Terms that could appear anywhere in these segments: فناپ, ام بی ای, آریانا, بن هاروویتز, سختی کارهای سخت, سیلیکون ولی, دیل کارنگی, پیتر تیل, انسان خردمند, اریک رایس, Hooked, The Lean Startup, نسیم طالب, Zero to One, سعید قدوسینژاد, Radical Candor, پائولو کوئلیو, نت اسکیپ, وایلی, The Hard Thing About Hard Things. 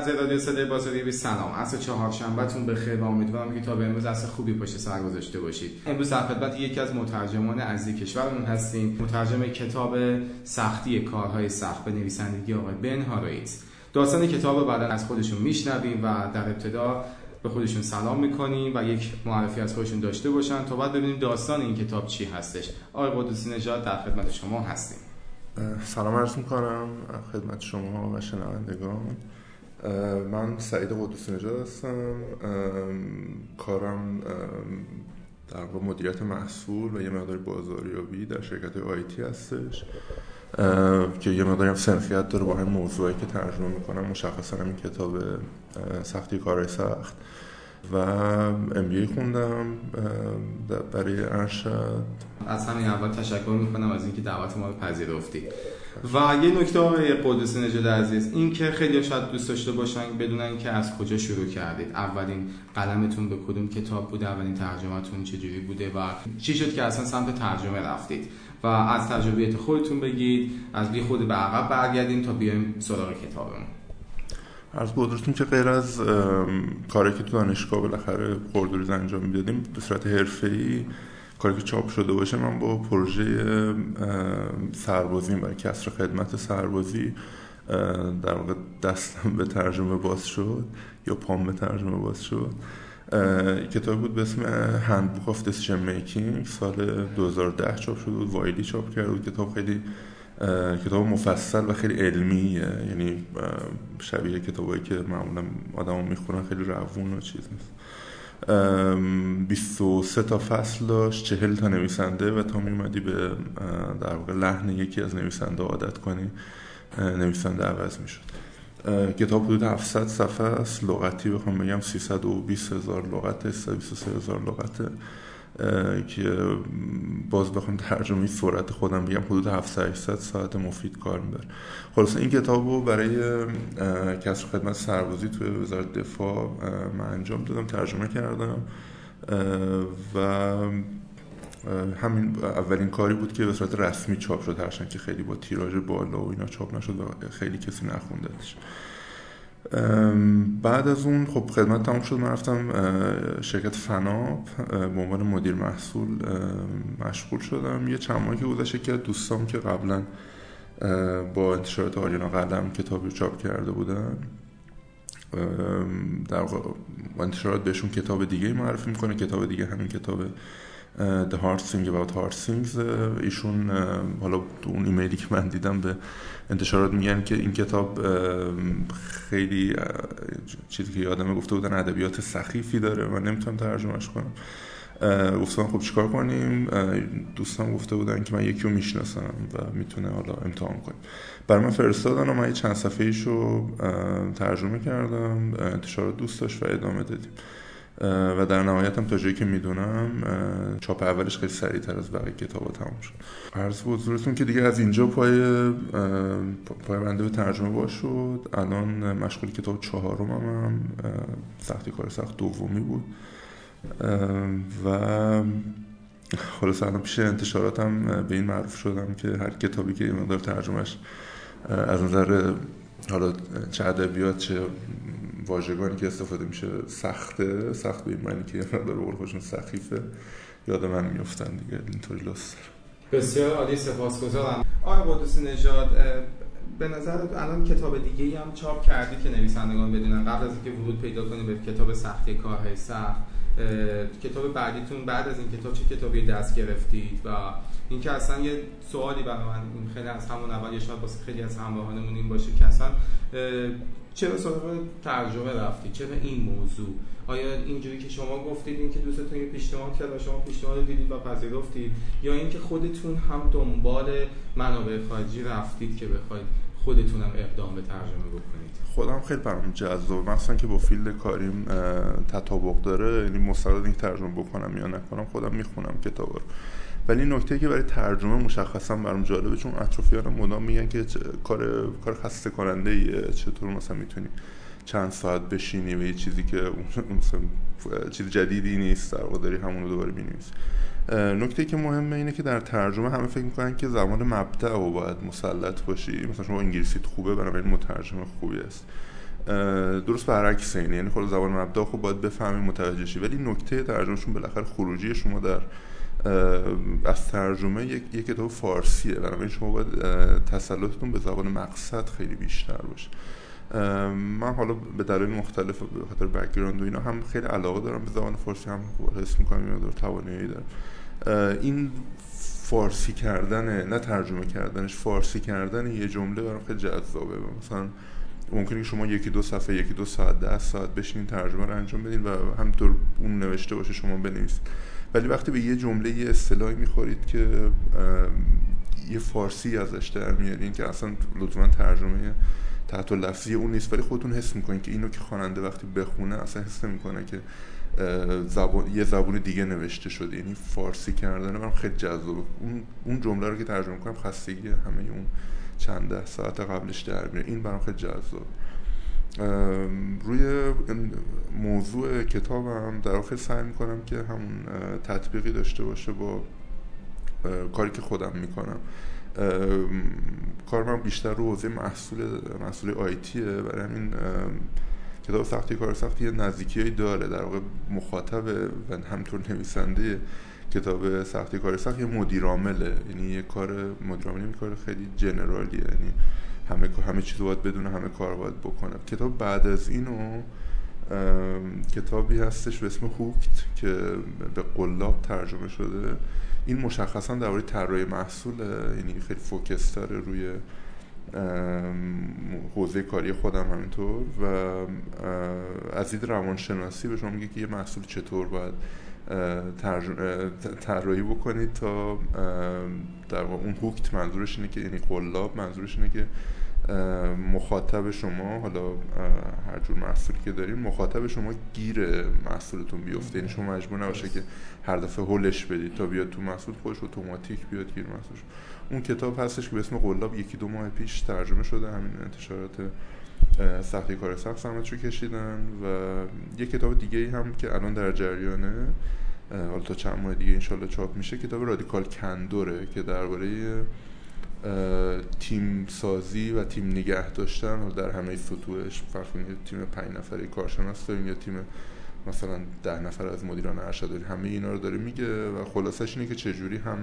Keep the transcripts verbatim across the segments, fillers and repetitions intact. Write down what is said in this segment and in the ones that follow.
از رادیو صدای بازاریابی سلام. عصر چهارشنبهتون بخیر و امیدوارم که تا به امروز عصر خوبی پشت سر گذاشته باشید. امروز در خدمت یکی از مترجمان عزیز کشورمون هستیم، مترجم کتاب سختی کارهای سخت به نویسندگی آقای بن هاروویتز. داستان کتاب رو بعداً از خودشون میشنویم و در ابتدا به خودشون سلام میکنیم و یک معرفی از خودشون داشته باشن تا بعد ببینیم داستان این کتاب چی هستش. آقای قدوسینژاد در خدمت شما هستیم. سلام عرض میکنم خدمت شما و شنوندگان. من سعید قدوسینژاد هستم. کارم در واقع مدیریت محصول و یه مقدار بازاریابی در شرکت‌های آیتی هستش که یه مقداری هم سنخیت داره با این موضوعی که ترجمه میکنم، مشخصاً این کتاب سختی کارهای سخت. و ام بی ای خوندم برای ارشد. از همین اول تشکر میکنم از اینکه دعوت ما رو پذیرفتی. و یه نکته آقای قدوسینژاد عزیز، این که خیلی شاید دوست داشته باشن بدونن که از کجا شروع کردید، اولین قلمتون به کدوم کتاب بوده، اولین ترجمه‌تون چجوری بوده و چی شد که اصلا سمت ترجمه رفتید و از تجربیات خودتون بگید، از بی خود به عقب برگردیم تا بیایم سراغ کتابمون. عرض به حضورتون که غیر از کاری که تو دانشگاه بالاخره خوردوریز انجام میدادیم به صورت حرفه‌ای، کاری که چاپ شده باشه، من با پروژه سربازی برای کسر خدمت سربازی در واقع دستم به ترجمه باز شد یا پام به ترجمه باز شد. کتاب بود به اسم Handbook of Decision Making، سال دو هزار و ده چاپ شد بود، وایلی چاپ کرد بود. کتاب خیلی کتاب مفصل و خیلی علمیه، یعنی شبیه کتابایی که معمولا آدمو میخورن، خیلی روون و چیز نیست. بیست و سه تا فصل داشت، چهل تا نویسنده و تا میومدی به در واقع لحن یکی از نویسنده عادت کنی نویسنده عوض میشد. کتاب حدود هفتصد صفحه است، لغتی بخوام بگم سیصد و بیست هزار لغته، سیصد و بیست و سه هزار لغته که باز بخوام ترجمه سرعت خودم بگم حدود هفتصد تا هشتصد ساعت مفید کار میبره. خلاص این کتابو برای کسر خدمت سربازی توی وزارت دفاع من انجام دادم، ترجمه کردم و همین اولین کاری بود که به صورت رسمی چاپ شد، هرچند که خیلی با تیراژ بالا و اینا چاپ نشد و خیلی کسی نخوندش. بعد از اون خب خدمت تموم شد، من رفتم شرکت فناپ به عنوان مدیر محصول مشغول شدم. یه چند ماهی که گذشت یکی از دوستام که قبلا با انتشارات آریانا قلم کتابی چاپ کرده بودن، در انتشارات بهشون کتاب دیگه معرفی میکنه، کتاب دیگه همین کتاب The Hard Thing About Hard Things. ایشون حالا تو اون ایمیلی که من دیدم به انتشارات میگن که این کتاب خیلی چیزی که یادمه گفته بودن ادبیات سخیفی داره، من نمیتونم ترجمهش کنم. گفتم خب چیکار کنیم؟ دوستان گفته بودن که من یکی رو میشناسم و میتونه حالا امتحان کنیم. برای من فرستادن و من یه چند صفحه‌ایش رو ترجمه کردم، انتشارات دوست داشت و ادامه دادیم و در نهایت هم تا جایی که میدونم چاپ اولش خیلی سریع‌تر از بقیه کتابا تموم شد. عرض به حضورتون که دیگه از اینجا پای پای بنده به ترجمه وا شد. الان مشغول کتاب چهارمم هم سختی کار سخت دومی بود و خلاص الان پیش انتشاراتم به این معروف شدم که هر کتابی که یه مقدار ترجمهش از نظر حالا چه ادبیات چه واژگانی که استفاده میشه سخته، سخت به این معنی که یه مقدار بقول خودشون سخیفه، یاد من میافتن دیگه اینطوری لاستر. بسیار عالی، سپاسگزارم. آقای قدوسینژاد، به نظرت الان کتاب دیگه‌ای هم چاپ کردی که نویسندگان بدونن قبل از اینکه ورود پیدا کنی به کتاب سختی کارهای سخت، کتاب بعدیتون بعد از این کتاب چه کتابی دست گرفتید؟ و اینکه اصلا یه سوالی برای من خیلی از همون اول یا شاید واسه خیلی از همراهانمون این باشه که اصلا چرا سراغ ترجمه رفتید؟ چرا این موضوع؟ آیا اینجوری که شما گفتید اینکه دوستتون یه پیشنهاد کرد و شما پیشنهاد رو دیدید و پذیرفتید، یا اینکه خودتون هم دنبال منابع خارجی رفتید که بخواید خودتون هم اقدام به ترجمه بکنید؟ خودم خیلی برام جذابه، مثلا که با فیلد کاریم تطابق داره، یعنی مستعد اینکه ترجمه بکنم یا نکنم خودم میخونم کتابا رو. ولی نکته که برای ترجمه مشخصا برام جالبه، چون اطرافیانم مدام میگن که کار کار خسته کننده ایه، چطور مثلا میتونی چند ساعت بشینی و یه چیزی که مثلا چیز جدیدی نیست در واقع داری همون رو دوباره می‌نویسی. نکته که مهمه اینه که در ترجمه همه فکر میکنن که زبان مبدأ رو باید مسلط باشی، مثلا شما انگلیسیت خوبه بنابراین مترجم خوبی است، درست برعکس اینه، یعنی خود زبان مبدا خوب باید بفهمی متوجه شی، ولی نکته ترجمهشون بالاخره خروجی شما در از ترجمه یک یک کتاب فارسیه، بنابراین شما باید تسلطتون به زبان مقصد خیلی بیشتر باشه. من حالا به دلایل مختلف به خاطر بک‌گراند و اینا هم خیلی علاقه دارم به زبان فارسی، هم حس می‌کنم اینا دور توانایی دارم. این فارسی کردن، نه ترجمه کردنش، فارسی کردن یه جمله برام خیلی جذابه. مثلا ممکنه شما یکی دو صفحه، یکی دو ساعت، ده ساعت بشینین ترجمه رو انجام بدین و همینطور اون نوشته باشه شما بنویسید، ولی وقتی به یه جمله یه اصطلاحی میخورید که یه فارسی ازش در میارین که اصلا لزوما ترجمه تحت لفظی اون نیست، ولی خودتون حس میکنین که اینو که خواننده وقتی بخونه اصلا حس نمیکنه که زبان یه زبون دیگه نوشته شده. یعنی فارسی کردن برام خیلی جذابه. اون اون جمله رو که ترجمه میکنم خستگی همه اون چند ده ساعت قبلش در میره. این برام خیلی جذاب. روی موضوع کتابم در آخر سعی میکنم که همون تطبیقی داشته باشه با کاری که خودم میکنم. کار من بیشتر رو حوزه محصول محصول آیتیه، برای همین کتاب سختی کار سختی یه نزدیکی‌هایی داره در واقع. مخاطب و همینطور نویسنده کتاب سختی کار سخت یه مدیر عامله، یعنی یه کار مدیر عاملی می‌کنه خیلی جنرالیه، یعنی همه همه چیزو باید بدونه، همه کار باید بکنه. کتاب بعد از اینو کتابی هستش به اسم هوکت که به قلاب ترجمه شده. این مشخصا درباره طراحی محصول، یعنی خیلی فوکس داره روی حوزه کاری خودم همینطور، و از دید روانشناسی به شما میگه که یه محصول چطور باید طراحی بکنید تا در واقع اون هوکت منظورش اینه که، یعنی قلاب منظورش اینه که مخاطب شما، حالا هر جور محصولی که دارین، مخاطب شما گیر محصولتون بیفته، یعنی شما مجبور نباشه که هر دفعه هولش بدید تا بیاد تو محصول، خودش اتوماتیک بیاد گیر محصولش. اون کتاب هستش که به اسم قلاب یکی دو ماه پیش ترجمه شده، همین انتشارات سختی کار سخت زحمتشو کشیدن، و یه کتاب دیگه هم که الان در جریانه، حالا تا چند ماه دیگه انشالله چاپ میشه، کتاب رادیکال کندوره که درباره تیم سازی و تیم نگه داشتن و در همه سطوحش، فرض کنید تیم پنج نفره کارشناس داریم یا تیم مثلا ده نفر از مدیران ارشد داریم، همه اینا رو داره میگه و خلاصش اینه که چجوری هم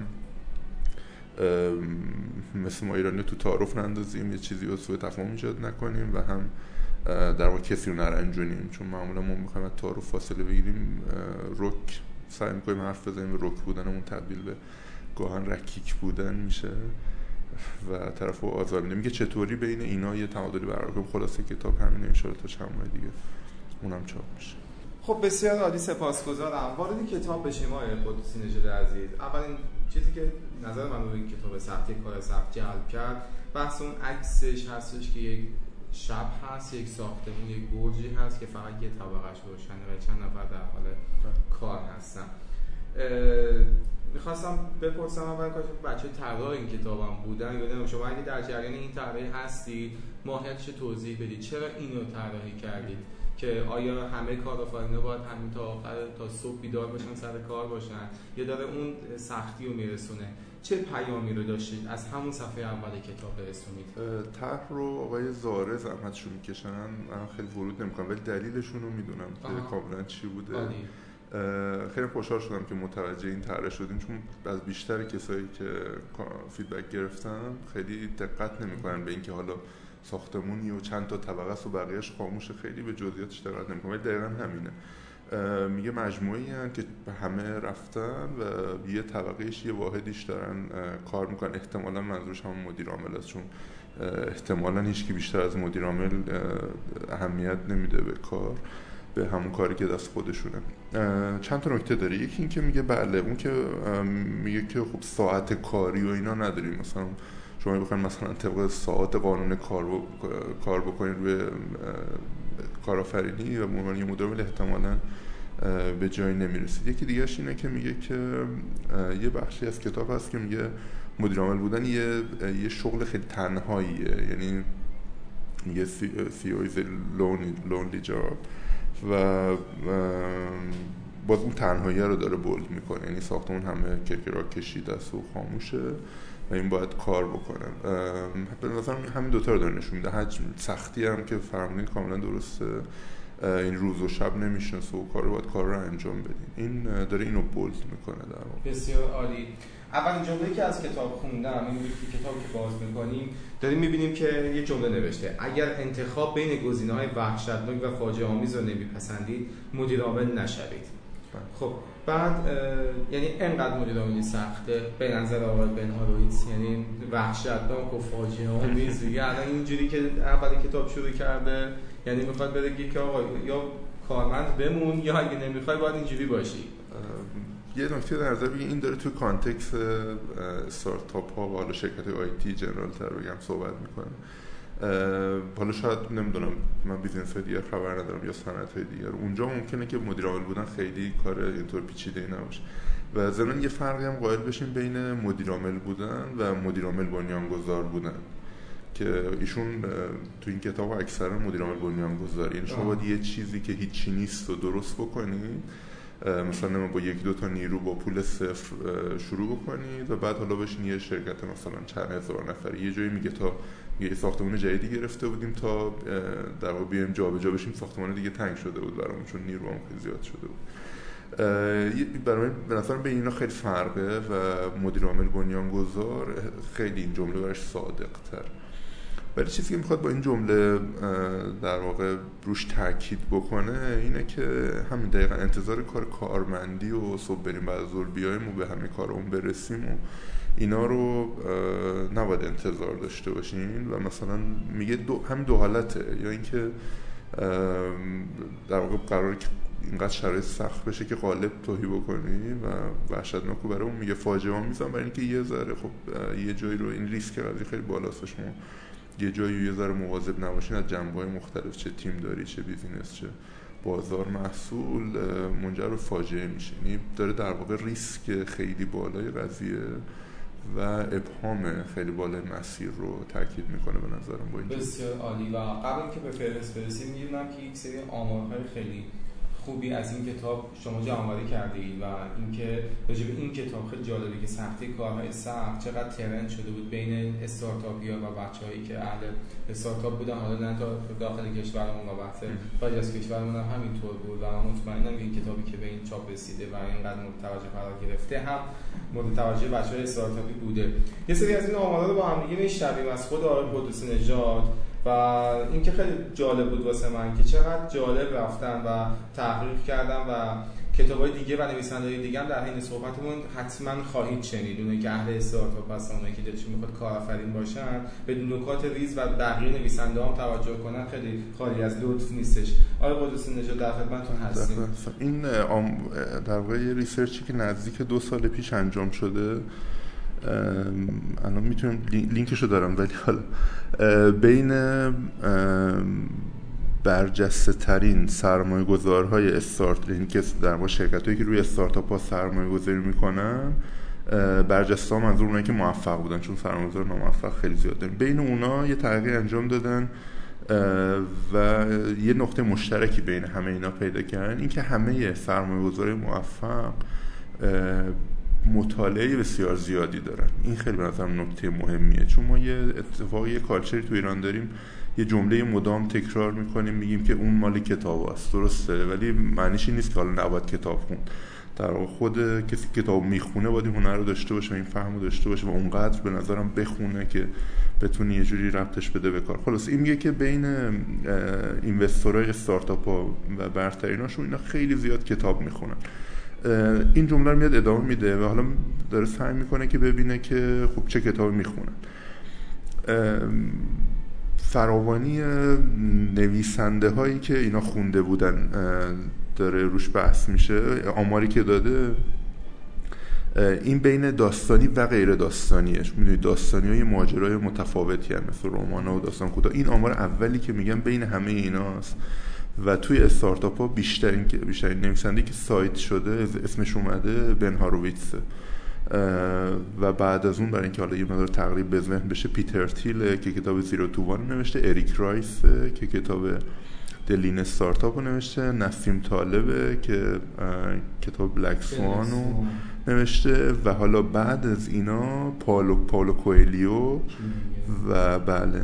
مثل ما ایرانی تو تعارف نندازیم، یه چیزی رو سوء تفاهم ایجاد نکنیم و هم در واقع کسی رو نرنجونیم، چون معمولا ما میخوایم از تعارف فاصله بگیریم، رک سعی میکنیم حرف بزنیم، رک بودنمون تبدیل به گاهن رکیک بودن میشه و طرف رو آزار میده. میگه چطوری بین اینا یه تعادلی برقرار کنیم. خلاصه کتاب همینه، انشاءالله تا چند ماه دیگه اونم چاپ میشه. خب بسیار عالی، سپاسگزارم. وارد کتاب بشیم آقای قدوسی‌نژاد عزیز. اولین چیزی که نظر من رو این کتاب سختی کار سخت جلب کرد بحث اون عکسش هستش که یک شب هست، یک ساختمون، یک برجی هست که فقط یه طبقه‌اش روشنه و چند نفر در حال کار هستن. می‌خواستم بپرسم اول کاش بچه‌های طراح این کتابم بودن یا نه، شما اگه در جریان این طراحی هستید ماهیتش توضیح بدید، چرا اینو طراحی کردید که آیا همه کارآفرینا باید همین تا آخر تا صبح بیدار باشن سر کار باشن یا داره اون سختی رو میرسونه؟ چه پیامی رو داشتید از همون صفحه اول کتاب رسونید؟ طرح رو آقای زاره زحمتشون میکشن، من خیلی ورود نمیکنم ولی دلیلشون رو میدونم که کاملا چی بوده. آلی. خیلی خوشحال شدم که متوجه این طرح شدیم، چون از بیشتر کسایی که فیدبک گرفتم خیلی دقت نمیکنن به اینکه حالا ساختمونی و چند تا طبقه است و بقیهش خاموشه، خیلی به جزئیاتش دقت نمی‌کنه، ولی دقیقاً همینه. میگه مجموعه‌ای هستن که همه رفتن و یه طبقهش یه واحدیش دارن کار میکنن، احتمالاً منظورش همون مدیر عامل است، چون احتمالاً هیچکی بیشتر از مدیر عامل اهمیت نمیده به کار، به همون کاری که دست خودشونه. چند تا نکته داره. یکی این که میگه بله اون که میگه که خب ساعت کاری و اینا نداریم، مثلا شما بخواید مثلا طبق ساعت قانون کار ب... کار بکنید روی کارآفرینی و مدیر مدل احتمالاً به جایی نمیرسید. یکی دیگه‌اش اینه که میگه که یه بخشی از کتاب هست که میگه مدیر عامل بودن یه یه شغل خیلی تنهاییه، یعنی میگه سی او از لونلی جاب و باز اون تنهایی رو داره بولد میکنه، یعنی ساختمون همه کرکرا کشیده است و خاموشه و این باید کار بکنه. به نظرم همین دوتا رو داره نشون میده. حجم سختی هم که فرمودین کاملا درسته، این روز و شب نمیشناسه و کار رو باید کار رو انجام بدین. این داره اینو بولد میکنه در واقع. بسیار عالی. اولین جمله‌ای که از کتاب خوندم این بود که کتاب که باز می‌کنیم داریم می‌بینیم که یه جمله نوشته: اگر انتخاب بین گزینه‌های وحشتناک و فاجعه‌آمیز رو نمی‌پسندید مدیر عامل نشوید. خب بعد یعنی انقدر مدیر عاملی سخته به نظر آقای بن هاروویتز، یعنی وحشتناک و فاجعه‌آمیز دیگه. الان اینجوری که اول کتاب شروع کرده یعنی می‌خواد بگه که آقا یا کارمند بمون یا اگه نمی‌خوای باید اینجوری باشی. یه نکته در نظر بگیرید این داره توی کانتکست استارتاپ ها و حالا شرکت های آی تی جنرال تر بگم صحبت میکنه. حالا شاید نمیدونم، من بیزنس های دیگر خبر ندارم یا صنعت های دیگر، اونجا ممکنه که مدیر عامل بودن خیلی کار اینطور پیچیده نباشه و ضمن یه فرقی هم قائل بشیم بین مدیر عامل بودن و مدیر عامل بنیانگذار بودن که ایشون تو این کتاب اکثرا مدیر عامل بنیانگذار، یعنی شما باید یه چیزی که هیچی نیست رو درست بکنید، مثلا ما با یک دو تا نیرو با پول صفر شروع بکنید و بعد حالا بشین یه شرکت مثلا چند هزار نفری. یه جایی میگه تا یه ساختمان جدیدی گرفته بودیم تا در واقع بیایم جابجا بشیم ساختمان دیگه تنگ شده بود برامون چون نیرو هم خیلی زیاد شده بود. برای من به نظر بین اینا خیلی فرقه و مدیر عامل بنیانگذار خیلی این جمله براش صادق‌تر. ولی چیزی که میخواد با این جمله در واقع روش تاکید بکنه اینه که همین دقیقا انتظار کار کارمندی و صبح بریم بعد از ظهر بیایم و به همه کارمون برسیم و اینا رو نباید انتظار داشته باشین و مثلا میگه دو هم دو حالته، یا اینکه در واقع قراره که اینقدر شرایط سخت بشه که قالب توهی بکنی و وحشتناک برای اون میگه فاجعه آمیزم، برای اینکه یه ذره خب یه جایی رو این ریسک قضیه خیلی بالاست، شما یه جایی یه ذره مواظب نباشین از جنبه‌های مختلف، چه تیم داری چه بیزینس چه بازار محصول، منجر به فاجعه میشه. یعنی داره در واقع ریسک خیلی بالای قضیه و ابهام خیلی بالای مسیر رو تاکید میکنه به نظرم با این. بسیار عالی. و قبل اینکه به فهرست برسیم میدونم که یک سری آمارهای خیلی خوبی از این کتاب شما جمع‌آوری کردید و اینکه راجع به این کتاب خیلی جالبه که سختی کارهای سخت چقدر ترند شده بود بین استارتاپیا و بچه‌هایی که اهل استارتاپ بودن، حالا نه تا داخل کشورمون و بحث خارج از کشورمون هم همینطور بود و من مطمئنم این کتابی که به این چاپ رسیده و اینقدر مورد توجه قرار گرفته هم مورد توجه بچه‌های استارتاپی بوده. یه سری از این آمارا رو با هم دیگه میشنویم از خود آقای قدوسی‌نژاد و اینکه خیلی جالب بود واسه من که چقدر جالب رفتم و تحقیق کردم و کتاب‌های دیگه و نویسنده‌های دیگه هم در حین صحبتمون حتما خواهید شنید. اونایی که اهل استارتاپ هستن، اونایی که دلشون می‌خواد کارآفرین باشن، به نکات ریز و بقیه نویسنده‌ها هم توجه کنن، خیلی خالی از لطف نیستش. آقای قدوسی‌نژاد در خدمتتون هستیم. این در واقع یه ریسرچی که نزدیک دو سال پیش انجام شده، الان میتونم لینکشو دارم، ولی حالا بین برجسته ترین سرمایه گذارهای استارت، این که در واقع شرکت هایی که روی استارتاپ ها سرمایه گذاری میکنن، برجسته ها منظور اونایی که موفق بودن چون سرمایه گذار ناموفق خیلی زیاد دارن، بین اونا یه تحقیق انجام دادن و یه نقطه مشترکی بین همه اینا پیدا کردن، این که همه سرمایه گذارهای موفق مطالعه بسیار زیادی دارن. این خیلی به نظرم نکته مهمیه، چون ما یه اتفاقی یه کالچری تو ایران داریم، یه جمله مدام تکرار میکنیم میگیم که اون مال کتاب هست، درسته، ولی معنیش این نیست که حالا نباید کتاب خوند. در واقع خود کسی کتاب میخونه باید این هنر رو داشته باشه و این فهم رو داشته باشه و اونقدر به نظرم بخونه که بتونی یه جوری ربطش بده به کار. خلاص این میگه که بین اینوستورهای استارتاپ ها و برتریناشون اینا خیلی زیاد کتاب میخونن. این جمله رو میاد ادامه میده و حالا داره سعی میکنه که ببینه که خب چه کتابی میخونن. فراوانی نویسنده هایی که اینا خونده بودن داره روش بحث میشه. آماری که داده این بین داستانی و غیر داستانیش، میدونید داستانی های ماجرای متفاوتی هست مثل رمان ها و داستان کوتاه. این آمار اولی که میگم بین همه ایناست و توی استارتاپ ها بیشترین بیشترین نویسنده که سایت شده اسمش اومده بن هاروویتز و بعد از اون برای اینکه حالا یه مقدار تقریب به ذهن بشه پیتر تیل که کتاب زیرو تو وان نوشته، اریک رایس که کتاب دلین استارتاپ رو نوشته، نسیم طالبه که کتاب بلک سوان رو نوشته، و حالا بعد از اینا پائولو پائولو کوئلیو و بله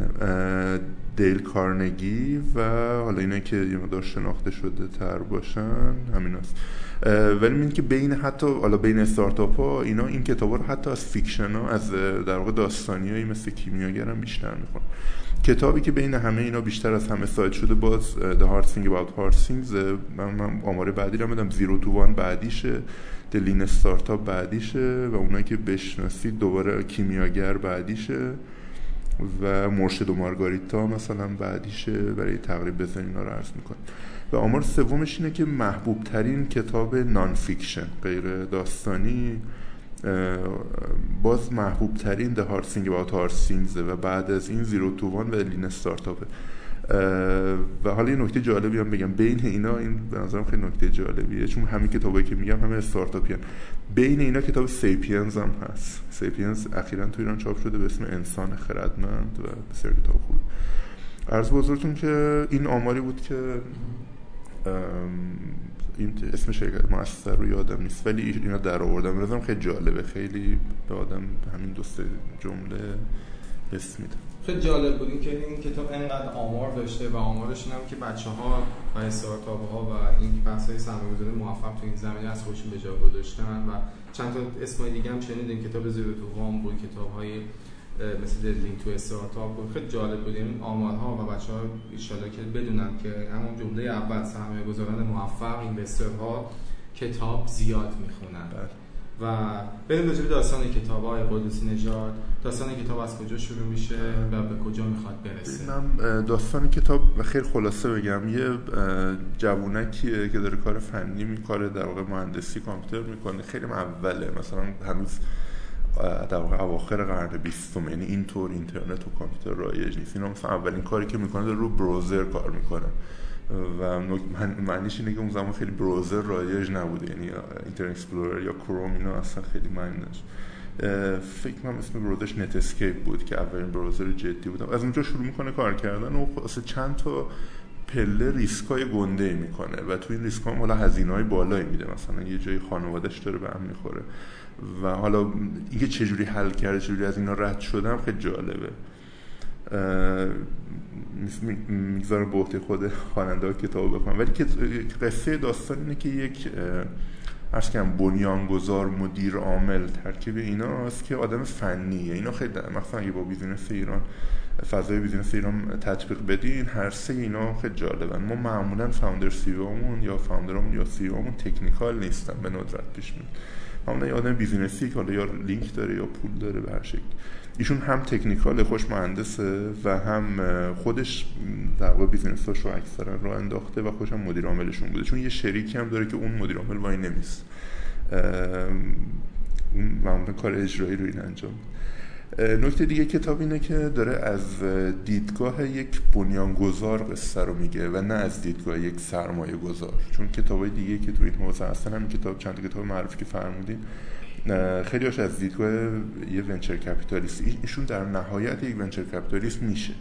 دیل کارنگی و حالا اینا که یه مقدار شناخته شده تر باشن همین هست. ولی میگن که بین حتی حالا بین استارتاپ ها اینا این کتاب رو حتی از فیکشن ها از در واقع داستانی هایی مثل کیمیاگر هم بیشتر میخونن. کتابی که بین همه اینا بیشتر از همه ساید شده باز The Hard Thing About Hard Things، من آماره بعدی رو میدم، Zero to One بعدیشه، The Lean Startup بعدیشه و اونایی که بشناسید دوباره کیمیاگر بعدیشه و مرشد و مارگاریتا مثلا بعدیشه، برای تقریب بزن اینا رو عرض میکنم. و آمار سومش اینه که محبوب ترین کتاب نان فیکشن غیر داستانی باز محبوب ترین The Hard Thing About Hard Things و بعد از این Zero to One و لین استارتاپه. و حالا یه نکته جالبی هم بگم بین اینا، این به نظرم خیلی نکته جالبیه چون همین کتابایی که میگم همه استارتاپیان، بین اینا کتاب سیپینز هم هست. سیپینز اخیراً تو ایران چاپ شده به اسم انسان خردمند و بسیار کتاب خوب. عرض بزرگتون که این آماری بود که این اسم شرکت مؤسسه رو یادم نیست ولی اینا در آوردم، لازم خیلی جالبه، خیلی به آدم همین دو سه جمله حس میده. خیلی جالب بود این که این کتاب انقدر آمار داشته و آمارش اینم که بچه‌ها و استارتاپ‌ها و این بحث‌های سرمایه‌گذاری موفق تو این زمینه از خودشون به جا گذاشتن و چند تا اسمای دیگه هم شنیدین، کتاب زیرو تو وان بود، کتاب‌های مثل دلینگ تو استارتاپ بود. خیلی جالب بود این آمارها و بچه‌ها ان شاءالله که بدونن که همون جمله اول سرمایه‌گذاران موفق اینوسترها کتاب زیاد میخونن. و بریم راجع به داستان کتاب های قدوسینژاد، داستان کتاب از کجا شروع میشه و به کجا میخواد برسه. من داستان کتاب خیلی خلاصه بگم، یه جوونکیه که داره کار فنی میکنه، در واقع مهندسی کامپیوتر میکنه، خیلی اوله، مثلا هنوز در واقع اواخر قرن بیستم، یعنی اینطور اینترنت و کامپیوتر رایج نیست، اینا مثلا اولین کاری که میکنه داره رو براوزر کار میکنه و معنیش اینه که اون زمان خیلی براوزر رایج نبوده، یعنی اینترنت اکسپلورر یا کروم اینا اصلا خیلی معنی نداشت. فکر کنم اسم براوزرش نت اسکیپ بود که اولین براوزر جدی بود. از اونجا شروع میکنه کار کردن و واسه چند تا پله ریسکای گنده میکنه و تو این ریسکام حالا هزینه‌های بالایی میده، مثلا یه جای خانواده‌اش داره به هم میخوره و حالا اینکه چجوری حل کرده، چجوری از اینا رد شدم خیلی جالبه. میگذارم به عهده خود خواننده ها کتاب بخونم. ولی قصه داستان اینه که یک عرض کنم بنیانگذار، مدیر عامل، ترکیب اینا هست که آدم فنیه. اینا خیلی مثلا اگه با بیزینس ایران، فضای بیزینس ایران تطبیق بدین، هر سه اینا خیلی جالبن. ما معمولا فاوندر سی او مون یا فاوندرمون یا سی او مون تکنیکال نیستن، به ندرت پیش میاد. معمولا یه آدم بیزینسی که حالا یا لینک داره یا پول داره به هر شکل. ایشون هم تکنیکال خوش مهندسه و هم خودش در واقع بیزینساشو اکثرا راه انداخته و خوشم مدیر عاملشون بوده، چون یه شریکی هم داره که اون مدیر عامل وای نمیست، اون معمولا کار اجرایی رو این انجام. نکته دیگه کتاب اینه که داره از دیدگاه یک بنیانگذار قصه رو میگه و نه از دیدگاه یک سرمایه گذار، چون کتابای دیگه که تو این حوزه هستن، همین کتاب چند کتاب معروفی که فرمودین، خیلی هاش از دیدگاه یه ونچر کپیتالیست. ایشون در نهایت یک ونچر کپیتالیست میشه،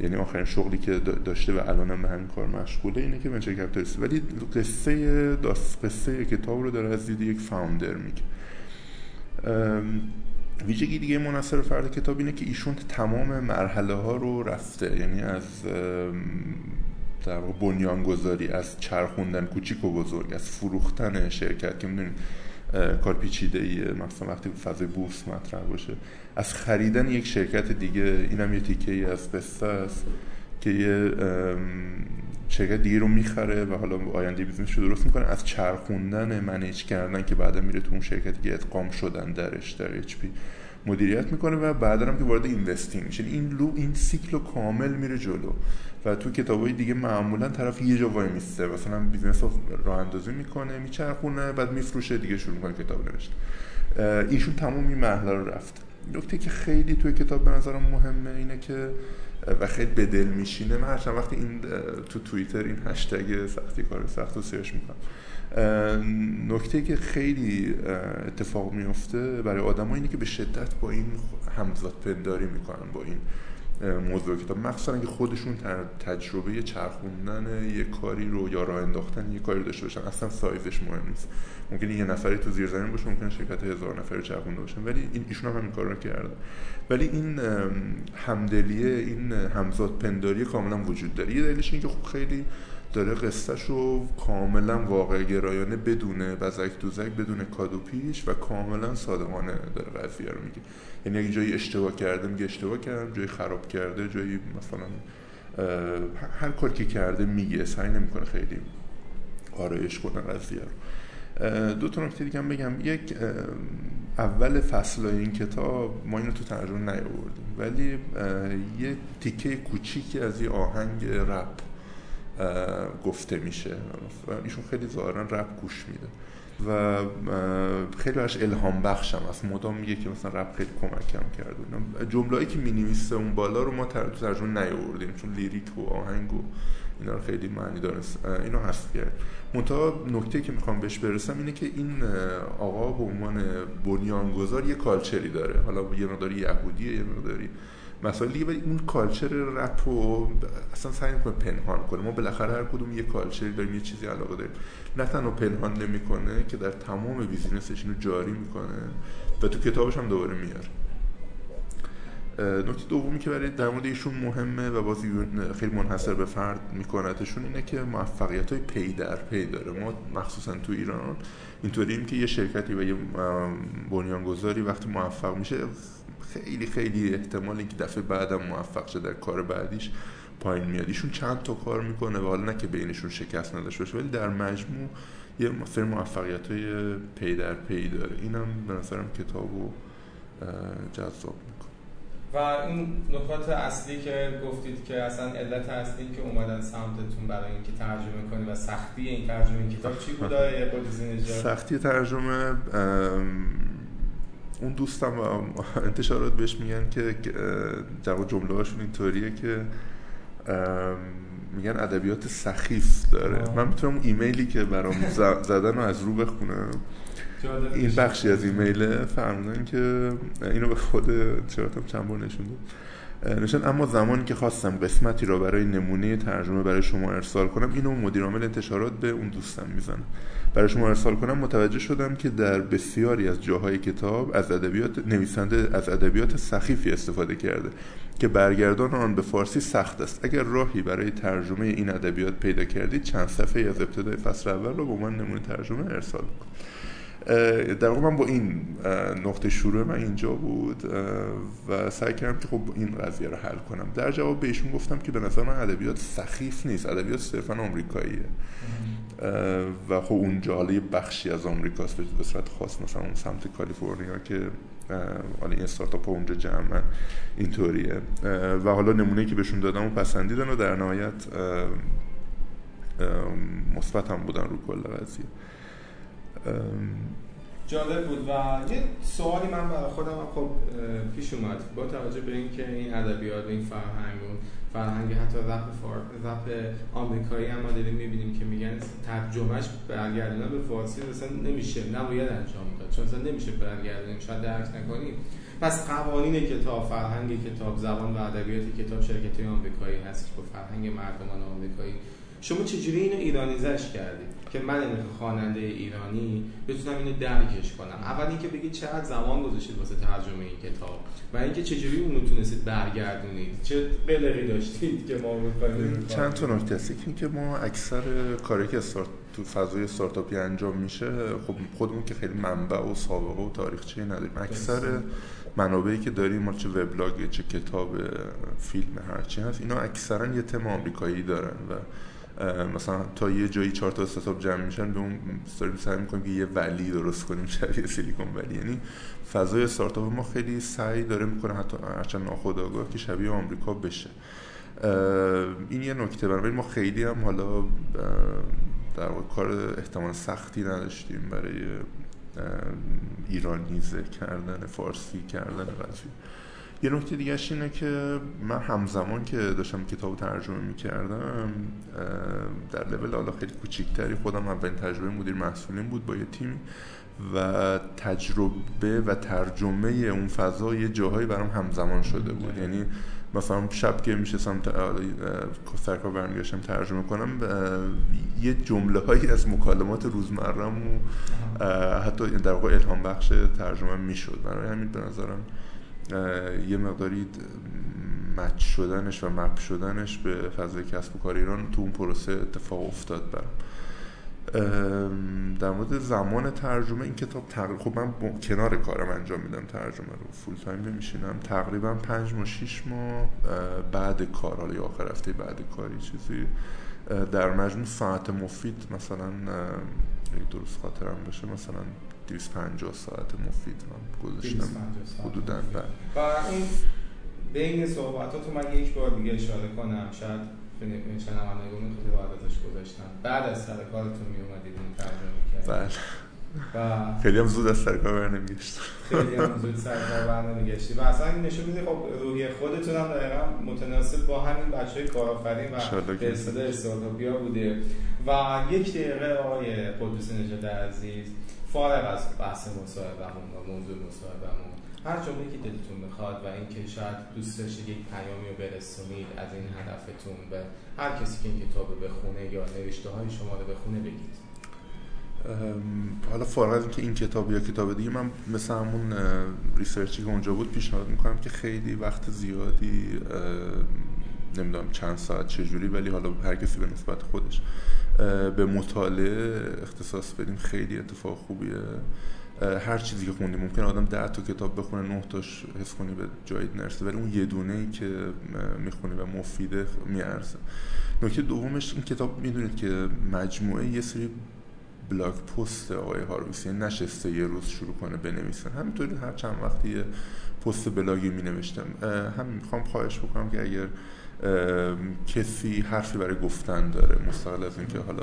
یعنی آخرین شغلی که داشته و الانم به همین کار مشغوله اینه که ونچر کپیتالیست، ولی قصه داست قصه کتاب رو داره از دید یک فاوندر میگه. ویژگی دیگه منحصر فرد کتاب اینه که ایشون تمام مرحله ها رو رفته، یعنی از در واقع بنیانگذاری، از چرخوندن کوچیک و بزرگ، از فروختن شرکت که میدونید کار پیچیده‌ایه مثلا وقتی فضای بورس مطرح باشه، از خریدن یک شرکت دیگه، اینم یه تیکه‌ای از قصه است که یه شرکت دیگه رو میخره و حالا آینده بیزنسش رو درست میکنه، از چرخوندن، منیج کردن که بعدا میره تو اون شرکتی که ادغام شدن درش در اچ پی مدیریت میکنه و بعدا هم که وارد اینوستینگ میشه. این لو این سیکل کامل میره جلو و تو کتابای دیگه معمولا طرف یه جا وای میسته، مثلا بیزنس رو راه اندازی میکنه، میچرخونه، بعد میفروشه دیگه، شروع میکنه کتاب نوشتن. ایشون تمام این مرحله رو رفت. نکته که خیلی توی کتاب به نظرم مهمه اینه که و خیلی به دل میشینه، من هرچند وقتی این تو توییتر این هشتگ سختی کارهای سخت رو سرچ میکنم، نکته که خیلی اتفاق میفته برای آدم ها اینه که به شدت با این همزاد پنداری میکنن، با این موضوع کتاب، مخصوصا اگه خودشون تجربه چرخوندن یه کاری رو یا راه انداختن یه کاری رو داشته باشن. اصلا سایزش مهم نیست، ممکنه یه نفری تو زیرزمین باشه، ممکنه شرکت هزار نفری چرخونده باشه، ولی این ایشون هم همین کارا رو کردن. ولی این همدلیه، این همزاد پنداری کاملا وجود داره. یه دلیلش اینه که خب خیلی داره قصهش رو کاملا واقع گرایانه، بدون بزک دوزک، بدون کادو پیچ و کاملا صادقانه داره قضیه رو میگه. یعنی اگه جایی اشتباه کرده میگه اشتباه کردم، جایی خراب کرده، جایی مثلا هر کاری که کرده میگه، سعی نمیکنه خیلی آرایش کنه قضیه رو. دو تا نکته دیگه هم بگم. یک، اول فصلای این کتاب ما اینو تو ترجمه نیاوردیم، ولی یه تیکه کوچیکی از این آهنگ رپ گفته میشه. ایشون خیلی ظاهرا رپ گوش میده و خیلی براش الهام بخشم است. مدام میگه که مثلا رپ خیلی کمکم کرده. جمله‌ای که مینویسه اون بالا رو ما تر... ترجمه نیاوردیم، چون لیریک و آهنگ و اینا خیلی معنی داره، اینو حذف کرد. منتها نکته که میخوام بهش برسم اینه که این آقا به عنوان بنیانگذار یه کالچری داره، حالا یه مقداری یهودیه، یه مقداری مسائل دیگه، ولی اون کالچر رپ رو اصلا سعی نمی‌کنه پنهان کنه. ما بالاخره هر کدوم یه کالچری داریم، یه چیزی علاقه داریم، نه تنها پنهان نمی‌کنه که در تمام بیزینسش اینو جاری می‌کنه و تو کتابش هم دوباره میاره. نکته دومی که برای در مورد ایشون مهمه و باز خیلی منحصر به فرد می‌کنتشون اینه که موفقیت‌های پی در پی داره. ما مخصوصا تو ایران اینطوریم که یه شرکتی و یه بنیانگذاری وقتی موفق میشه خیلی خیلی احتمال اینکه دفعه بعدم موفق شه در کار بعدیش پایین میاد. ایشون چند تا کار میکنه و حالا نه که بینشون شکست نداشته باشه، ولی در مجموع یه سری موفقیت‌های پی در پی داره. اینم به نظرم کتابو جذاب میکنه. و اون نکات اصلی که گفتید که اصلا علت اصلی که اومدن سمتتون برای اینکه ترجمه کنید و سختی این ترجمه این کتاب چی بود؟ آیه قدوسینژاد سختی ترجمه اون دوستم و انتشارات بهش میگن که جمله هاشون اینطوریه که میگن ادبیات سخیف داره. آه. من میتونم ایمیلی که برام زدن رو از رو بخونم. این بخشی از ایمیله فرمودن که اینو به خود انتشاراتم چند بار نشون داد نشون. اما زمانی که خواستم قسمتی رو برای نمونه ترجمه برای شما ارسال کنم، اینو مدیر عامل انتشارات به اون دوستم میزنه، برای شما ارسال کنم، متوجه شدم که در بسیاری از جاهای کتاب از ادبیات نویسنده از ادبیات سخیفی استفاده کرده که برگردان آن به فارسی سخت است. اگر راهی برای ترجمه این ادبیات پیدا کردید، چند صفحه از ابتدای فصل اول رو با من نمونه ترجمه ارسال کنید. در واقع من با این نقطه شروع من اینجا بود و سعی کردم که خب این قضیه رو حل کنم. در جواب بهشون گفتم که به نظر من ادبیات سخیف نیست، ادبیات صرفا آمریکاییه و خب اونجا حالا یه بخشی از آمریکاست به صورت خاص، مثلا اون سمت کالیفرنیا که حالا این استارتاپ اونجا جمعا اینطوریه و حالا نمونه‌ای که بهشون دادم و پسندیدن و در نهایت مثبت هم بودن رو کل قضیه. جالب بود. و یه سوالی من برای خودم خب پیش اومد با توجه به این که این ادبیات، این فرهنگ و فرهنگ حتی رپ رپ آمریکایی هم ما داریم می‌بینیم که میگن ترجمهش برگردوندن به فارسی مثلا نمیشه، نباید انجام داد، چون مثلا نمیشه برگردونیم، شاید درک نکنیم. پس قوانین کتاب، فرهنگ کتاب، زبان و ادبیات کتاب شرکت‌های آمریکایی هست که فرهنگ مردمان آمریکایی. شما چجوری اینو ایرانیزش کردید که من اینکه خواننده ایرانی بتونم اینو درکش کنم؟ اول اینکه بگید چقدر زمان گذاشتید واسه ترجمه این کتاب و اینکه چجوری اونو تونستید برگردونید، چه بلغی داشتید که ما می‌خوایم. چند تا نکته است. اینکه ما اکثر کاری که استارت تو فضای استارتاپی انجام میشه، خب خودمون که خیلی منبع و سابقه و تاریخچه نداریم، اکثر منابعی که داریم ما چه وبلاگ، چه کتاب، فیلم، هر چی هست، اینا اکثرا یه تم آمریکایی دارن و مثلا تا یه جایی چهار تا استارتاپ جمع میشن به اون استارتاپ سعی می‌کنیم که یه ولی درست کنیم شبیه سیلیکون ولی. یعنی فضای استارتاپ ما خیلی سعی داره میکنه حتی هرچند ناخودآگاه که شبیه آمریکا بشه. این یه نکته. برای ما خیلی هم حالا در واقع کار احتمال سختی نداشتیم برای ایرانیزه کردن، فارسی کردن قضیه. یه نکته دیگه‌ش اینه که من همزمان که داشتم کتابو ترجمه می‌کردم، در لول حالا خیلی کوچیک‌تری خودم اولین تجربه مدیر محصولین بود با یه تیم و تجربه و ترجمه اون فضا یه جاهایی برام همزمان شده بود. یعنی مثلا شب که میشستم سرکار برمیگشتم ترجمه کنم یه جمله هایی از مکالمات روزمرم و حتی در واقع الهام بخش ترجمه میشد. برای همین به نظرم یه مقداری مچ شدنش و مپ شدنش به فضای کسب و کار ایران تو اون پروسه اتفاق افتاد برام. در مورد زمان ترجمه این کتاب تقریبا خب من با... کنار کارم انجام میدم ترجمه رو، فول تایم نمیشینم، تقریبا پنج ماه شیش ماه بعد کار، حالا آخر هفته بعد کاری چیزی در مجموع ساعت مفید مثلا یک درست خاطرم باشه مثلا دویست و پنجاه ساعت مفید من گذاشتم حدوداً. و این بین صحبتاتو من یک بار دیگه اشاره کنم، شاید خیلی شنم همانگونه خیلی باید ازش گذاشتم، بعد از سر کارتون می اومدید این ترجمه میکردید و خیلی هم زود از سر کار برنمیگشتم خیلی هم زود سر کار برنمیگشتی و اصلا نشون میده خب روی خودتون هم دقیقا متناسب با همین بچهای کارآفرین و به اصطلاح استارتاپیا بوده. و یک دقیقه آقای قدوسی‌نژاد عزیز، فارغ از بحث مصاحبه‌مون و موضوع مصاحبه‌مون، هر جمعه که دلتون بخواد و اینکه شاید دوست داشتید یک پیامی رو برسونید از این هدفتون به هر کسی که این کتاب رو بخونه یا نوشته‌های شما رو بخونه بگید. حالا فارغ از اینکه این کتاب یا کتاب دیگه، من مثل همون ریسرچی که اونجا بود پیشنهاد میکنم که خیلی وقت زیادی نمیدونم چند ساعت چجوری، ولی حالا هر کسی به نسبت خودش به مطالعه اختصاص بدیم. خیلی اتفاق خوبیه، هر چیزی که خوندیم ممکنه آدم ده تا کتاب بخونه نه تاش حس کنی به جایی نرسه، ولی اون یه دونه‌ای که میخونی و مفیده میارزه. نکته دومش این کتاب میدونید که مجموعه یه سری بلاگ پست آقای هاروویتز نشسته یه روز شروع کنه بنویسن، همینطوری هر چند وقتی یه پست بلاگی مینوشتم. هم میخوام خواهش بکنم که اگر کسی حرفی برای گفتن داره مستقل از اینکه حالا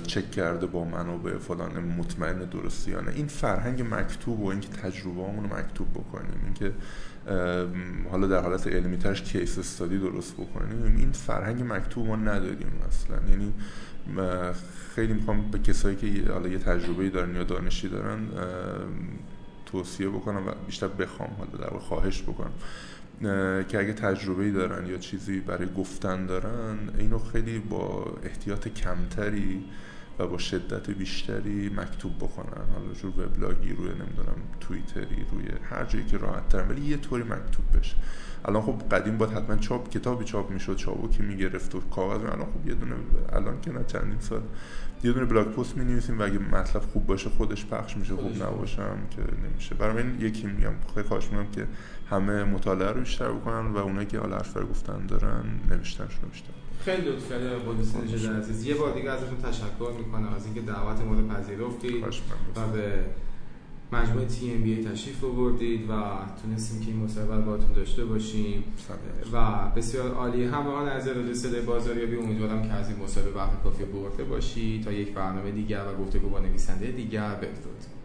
چک کرده با منابع فلان مطمئن درستیانه، این فرهنگ مکتوب و اینکه تجربه‌مون رو مکتوب بکنیم، اینکه حالا در حالت علمی ترش کیس استادی درست بکنیم، این فرهنگ مکتوب ما نداریم اصلا. یعنی خیلی میخوام به کسایی که حالا یه تجربه‌ای دارن یا دانشی دارن توصیه بکنم و بیشتر بخوام حالا در خواهش بکنم که اگه تجربه‌ای دارن یا چیزی برای گفتن دارن، اینو خیلی با احتیاط کمتری و با شدت بیشتری مکتوب بخونن، حالا جور وبلاگی روی نمیدونم توییتری روی هر جایی که راحت‌ترن، ولی یه طوری مکتوب بشه. الان خب قدیم بود حتما چاپ کتابی چاپ میشد، چاپو که میگرفت و کاغذ. الان خب یه دونه الان که نه چندین سال یه دونه بلاگ پست می‌نویسیم و اگه مطلب خوب باشه خودش پخش میشه، خوب نباشم که نمیشه. برام این یکی میگم خیلی خواهش می‌کنم که همه مطالعه رو بیشتر بکنن و اونایی که حالا حرف گفتن دارن نوشتنشون رو بیشتر. خیلی لطف کردید قدوسی‌نژاد عزیز، یه بار دیگه ازتون تشکر می‌کنم از اینکه دعوت ما رو پذیرفتید و به مجموعه تی ام بی ای تشریف آوردید و تونستیم که این مصاحبه رو باهاتون داشته باشیم و بسیار عالی. همراهان از رادیو صدای بازاریابی، امیدوارم که از این مصاحبه بهره کافی برده باشید. تا یک برنامه دیگر و گفتگو با نویسنده دیگر، بدرود.